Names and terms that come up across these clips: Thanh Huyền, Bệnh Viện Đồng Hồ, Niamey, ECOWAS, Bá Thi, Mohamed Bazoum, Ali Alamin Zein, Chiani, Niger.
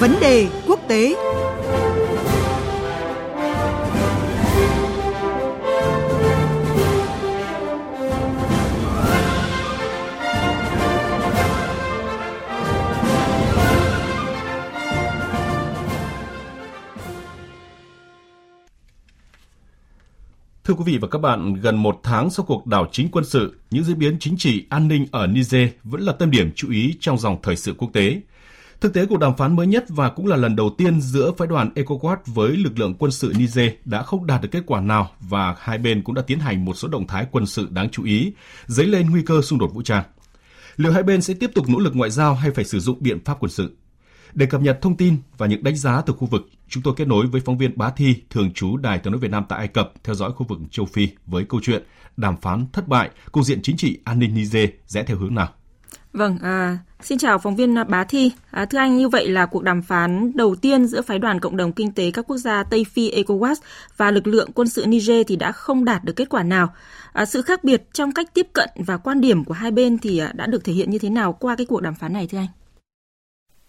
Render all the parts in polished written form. Vấn đề quốc tế. Thưa quý vị và các bạn, gần một tháng sau cuộc đảo chính quân sự, những diễn biến chính trị, an ninh ở Niger vẫn là tâm điểm chú ý trong dòng thời sự quốc tế. Thực tế, cuộc đàm phán mới nhất và cũng là lần đầu tiên giữa phái đoàn ECOWAS với lực lượng quân sự Niger đã không đạt được kết quả nào và hai bên cũng đã tiến hành một số động thái quân sự đáng chú ý, dấy lên nguy cơ xung đột vũ trang. Liệu hai bên sẽ tiếp tục nỗ lực ngoại giao hay phải sử dụng biện pháp quân sự? Để cập nhật thông tin và những đánh giá từ khu vực, chúng tôi kết nối với phóng viên Bá Thi, thường trú Đài Tiếng nói Việt Nam tại Ai Cập, theo dõi khu vực châu Phi với câu chuyện đàm phán thất bại, cục diện chính trị an ninh Niger rẽ theo hướng nào. Vâng, xin chào phóng viên Bá Thi. Thưa anh, như vậy là cuộc đàm phán đầu tiên giữa phái đoàn cộng đồng kinh tế các quốc gia Tây Phi ECOWAS và lực lượng quân sự Niger thì đã không đạt được kết quả nào. Sự khác biệt trong cách tiếp cận và quan điểm của hai bên thì đã được thể hiện như thế nào qua cái cuộc đàm phán này thưa anh?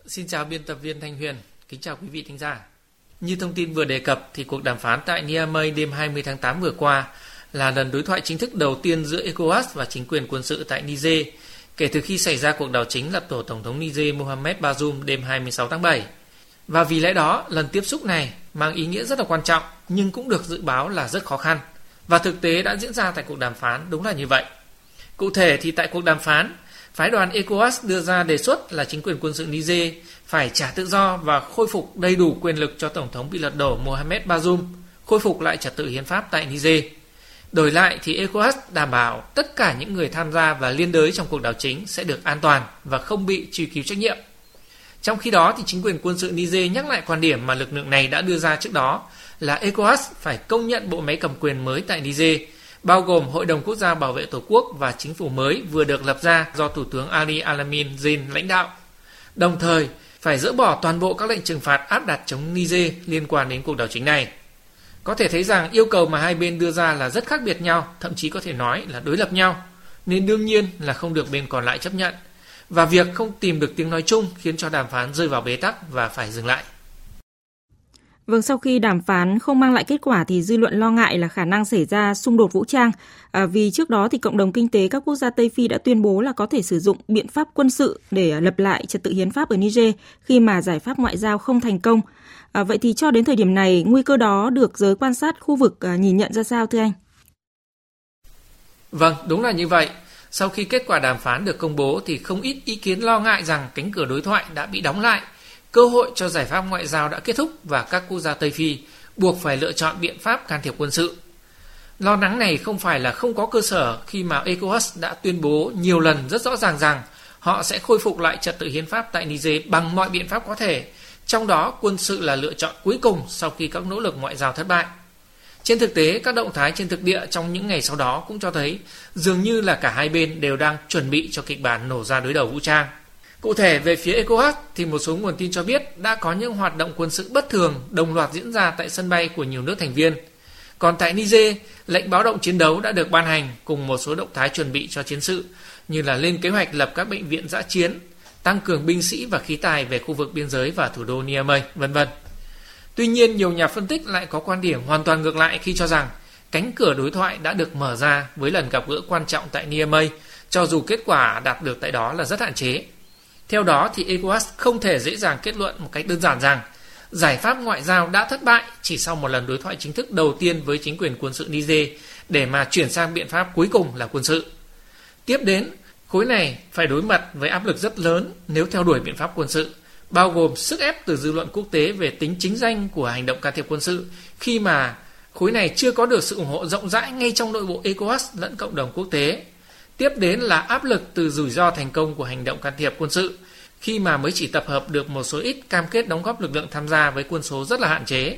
Xin chào biên tập viên Thanh Huyền, kính chào quý vị thính giả. Như thông tin vừa đề cập thì cuộc đàm phán tại Niamey đêm 20 tháng 8 vừa qua là lần đối thoại chính thức đầu tiên giữa ECOWAS và chính quyền quân sự tại Niger kể từ khi xảy ra cuộc đảo chính lật đổ Tổng thống Niger Mohamed Bazoum đêm 26 tháng 7. Và vì lẽ đó, lần tiếp xúc này mang ý nghĩa rất là quan trọng nhưng cũng được dự báo là rất khó khăn. Và thực tế đã diễn ra tại cuộc đàm phán đúng là như vậy. Cụ thể thì tại cuộc đàm phán, phái đoàn ECOWAS đưa ra đề xuất là chính quyền quân sự Niger phải trả tự do và khôi phục đầy đủ quyền lực cho Tổng thống bị lật đổ Mohamed Bazoum, khôi phục lại trật tự hiến pháp tại Niger. Đổi lại thì ECOWAS đảm bảo tất cả những người tham gia và liên đới trong cuộc đảo chính sẽ được an toàn và không bị truy cứu trách nhiệm. Trong khi đó thì chính quyền quân sự Niger nhắc lại quan điểm mà lực lượng này đã đưa ra trước đó là ECOWAS phải công nhận bộ máy cầm quyền mới tại Niger, bao gồm Hội đồng Quốc gia Bảo vệ Tổ quốc và chính phủ mới vừa được lập ra do Thủ tướng Ali Alamin Zein lãnh đạo. Đồng thời, phải dỡ bỏ toàn bộ các lệnh trừng phạt áp đặt chống Niger liên quan đến cuộc đảo chính này. Có thể thấy rằng yêu cầu mà hai bên đưa ra là rất khác biệt nhau, thậm chí có thể nói là đối lập nhau, nên đương nhiên là không được bên còn lại chấp nhận. Và việc không tìm được tiếng nói chung khiến cho đàm phán rơi vào bế tắc và phải dừng lại. Vâng, sau khi đàm phán không mang lại kết quả thì dư luận lo ngại là khả năng xảy ra xung đột vũ trang. Vì trước đó thì cộng đồng kinh tế các quốc gia Tây Phi đã tuyên bố là có thể sử dụng biện pháp quân sự để lập lại trật tự hiến pháp ở Niger khi mà giải pháp ngoại giao không thành công. Vậy thì cho đến thời điểm này, nguy cơ đó được giới quan sát khu vực nhìn nhận ra sao thưa anh? Vâng, đúng là như vậy. Sau khi kết quả đàm phán được công bố thì không ít ý kiến lo ngại rằng cánh cửa đối thoại đã bị đóng lại. Cơ hội cho giải pháp ngoại giao đã kết thúc và các quốc gia Tây Phi buộc phải lựa chọn biện pháp can thiệp quân sự. Lo lắng này không phải là không có cơ sở khi mà ECOWAS đã tuyên bố nhiều lần rất rõ ràng rằng họ sẽ khôi phục lại trật tự hiến pháp tại Niger bằng mọi biện pháp có thể, trong đó quân sự là lựa chọn cuối cùng sau khi các nỗ lực ngoại giao thất bại. Trên thực tế, các động thái trên thực địa trong những ngày sau đó cũng cho thấy dường như là cả hai bên đều đang chuẩn bị cho kịch bản nổ ra đối đầu vũ trang. Cụ thể, về phía ECOWAS thì một số nguồn tin cho biết đã có những hoạt động quân sự bất thường đồng loạt diễn ra tại sân bay của nhiều nước thành viên. Còn tại Niger, lệnh báo động chiến đấu đã được ban hành cùng một số động thái chuẩn bị cho chiến sự như là lên kế hoạch lập các bệnh viện dã chiến, tăng cường binh sĩ và khí tài về khu vực biên giới và thủ đô Niamey, v.v. Tuy nhiên, nhiều nhà phân tích lại có quan điểm hoàn toàn ngược lại khi cho rằng cánh cửa đối thoại đã được mở ra với lần gặp gỡ quan trọng tại Niamey, cho dù kết quả đạt được tại đó là rất hạn chế. Theo đó thì ECOWAS không thể dễ dàng kết luận một cách đơn giản rằng giải pháp ngoại giao đã thất bại chỉ sau một lần đối thoại chính thức đầu tiên với chính quyền quân sự Niger để mà chuyển sang biện pháp cuối cùng là quân sự. Tiếp đến, khối này phải đối mặt với áp lực rất lớn nếu theo đuổi biện pháp quân sự, bao gồm sức ép từ dư luận quốc tế về tính chính danh của hành động can thiệp quân sự khi mà khối này chưa có được sự ủng hộ rộng rãi ngay trong nội bộ ECOWAS lẫn cộng đồng quốc tế. Tiếp đến là áp lực từ rủi ro thành công của hành động can thiệp quân sự khi mà mới chỉ tập hợp được một số ít cam kết đóng góp lực lượng tham gia với quân số rất là hạn chế.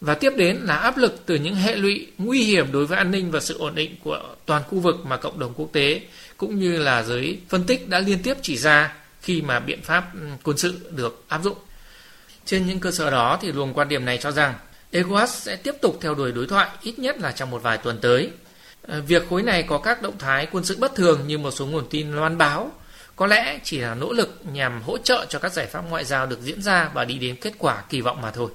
Và tiếp đến là áp lực từ những hệ lụy nguy hiểm đối với an ninh và sự ổn định của toàn khu vực mà cộng đồng quốc tế cũng như là giới phân tích đã liên tiếp chỉ ra khi mà biện pháp quân sự được áp dụng. Trên những cơ sở đó thì luồng quan điểm này cho rằng ECOWAS sẽ tiếp tục theo đuổi đối thoại ít nhất là trong một vài tuần tới. Việc khối này có các động thái quân sự bất thường như một số nguồn tin loan báo Có lẽ chỉ là nỗ lực nhằm hỗ trợ cho các giải pháp ngoại giao được diễn ra và đi đến kết quả kỳ vọng mà thôi.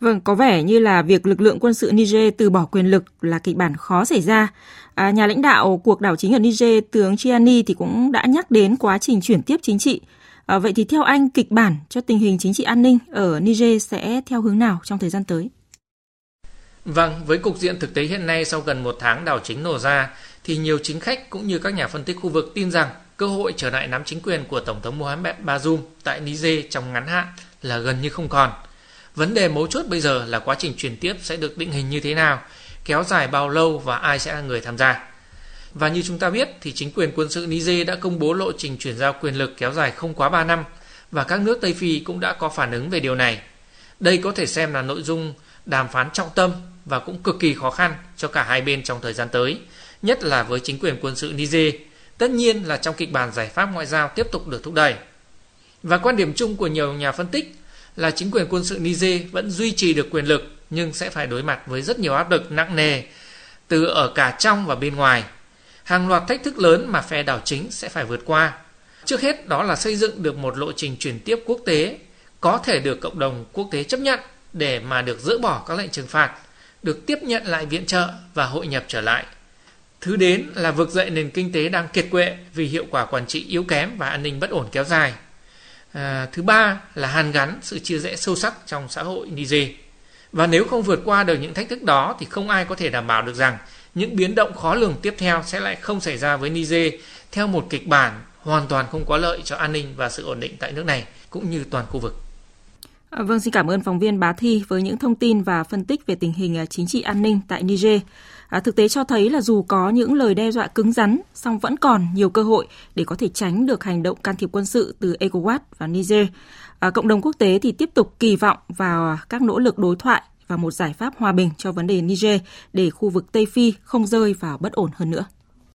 Vâng, có vẻ như là việc lực lượng quân sự Niger từ bỏ quyền lực là kịch bản khó xảy ra. Nhà lãnh đạo cuộc đảo chính ở Niger, tướng Chiani thì cũng đã nhắc đến quá trình chuyển tiếp chính trị. Vậy thì theo anh, kịch bản cho tình hình chính trị an ninh ở Niger sẽ theo hướng nào trong thời gian tới? Vâng, với cục diện thực tế hiện nay sau gần một tháng đảo chính nổ ra, thì nhiều chính khách cũng như các nhà phân tích khu vực tin rằng cơ hội trở lại nắm chính quyền của Tổng thống Mohamed Bazoum tại Niger trong ngắn hạn là gần như không còn. Vấn đề mấu chốt bây giờ là quá trình chuyển tiếp sẽ được định hình như thế nào, kéo dài bao lâu và ai sẽ là người tham gia. Và như chúng ta biết thì chính quyền quân sự Niger đã công bố lộ trình chuyển giao quyền lực kéo dài không quá 3 năm và các nước Tây Phi cũng đã có phản ứng về điều này. Đây có thể xem là nội dung đàm phán trọng tâm và cũng cực kỳ khó khăn cho cả hai bên trong thời gian tới, nhất là với chính quyền quân sự Niger, tất nhiên là trong kịch bản giải pháp ngoại giao tiếp tục được thúc đẩy. Và quan điểm chung của nhiều nhà phân tích là chính quyền quân sự Niger vẫn duy trì được quyền lực nhưng sẽ phải đối mặt với rất nhiều áp lực nặng nề từ ở cả trong và bên ngoài. Hàng loạt thách thức lớn mà phe đảo chính sẽ phải vượt qua. Trước hết đó là xây dựng được một lộ trình chuyển tiếp quốc tế có thể được cộng đồng quốc tế chấp nhận để mà được dỡ bỏ các lệnh trừng phạt, được tiếp nhận lại viện trợ và hội nhập trở lại. Thứ đến là vực dậy nền kinh tế đang kiệt quệ vì hiệu quả quản trị yếu kém và an ninh bất ổn kéo dài. Thứ ba là hàn gắn sự chia rẽ sâu sắc trong xã hội Niger. Và nếu không vượt qua được những thách thức đó thì không ai có thể đảm bảo được rằng những biến động khó lường tiếp theo sẽ lại không xảy ra với Niger theo một kịch bản hoàn toàn không có lợi cho an ninh và sự ổn định tại nước này cũng như toàn khu vực. Vâng, xin cảm ơn phóng viên Bá Thi với những thông tin và phân tích về tình hình chính trị an ninh tại Niger. Thực tế cho thấy là dù có những lời đe dọa cứng rắn, song vẫn còn nhiều cơ hội để có thể tránh được hành động can thiệp quân sự từ ECOWAS và Niger. Cộng đồng quốc tế thì tiếp tục kỳ vọng vào các nỗ lực đối thoại và một giải pháp hòa bình cho vấn đề Niger để khu vực Tây Phi không rơi vào bất ổn hơn nữa.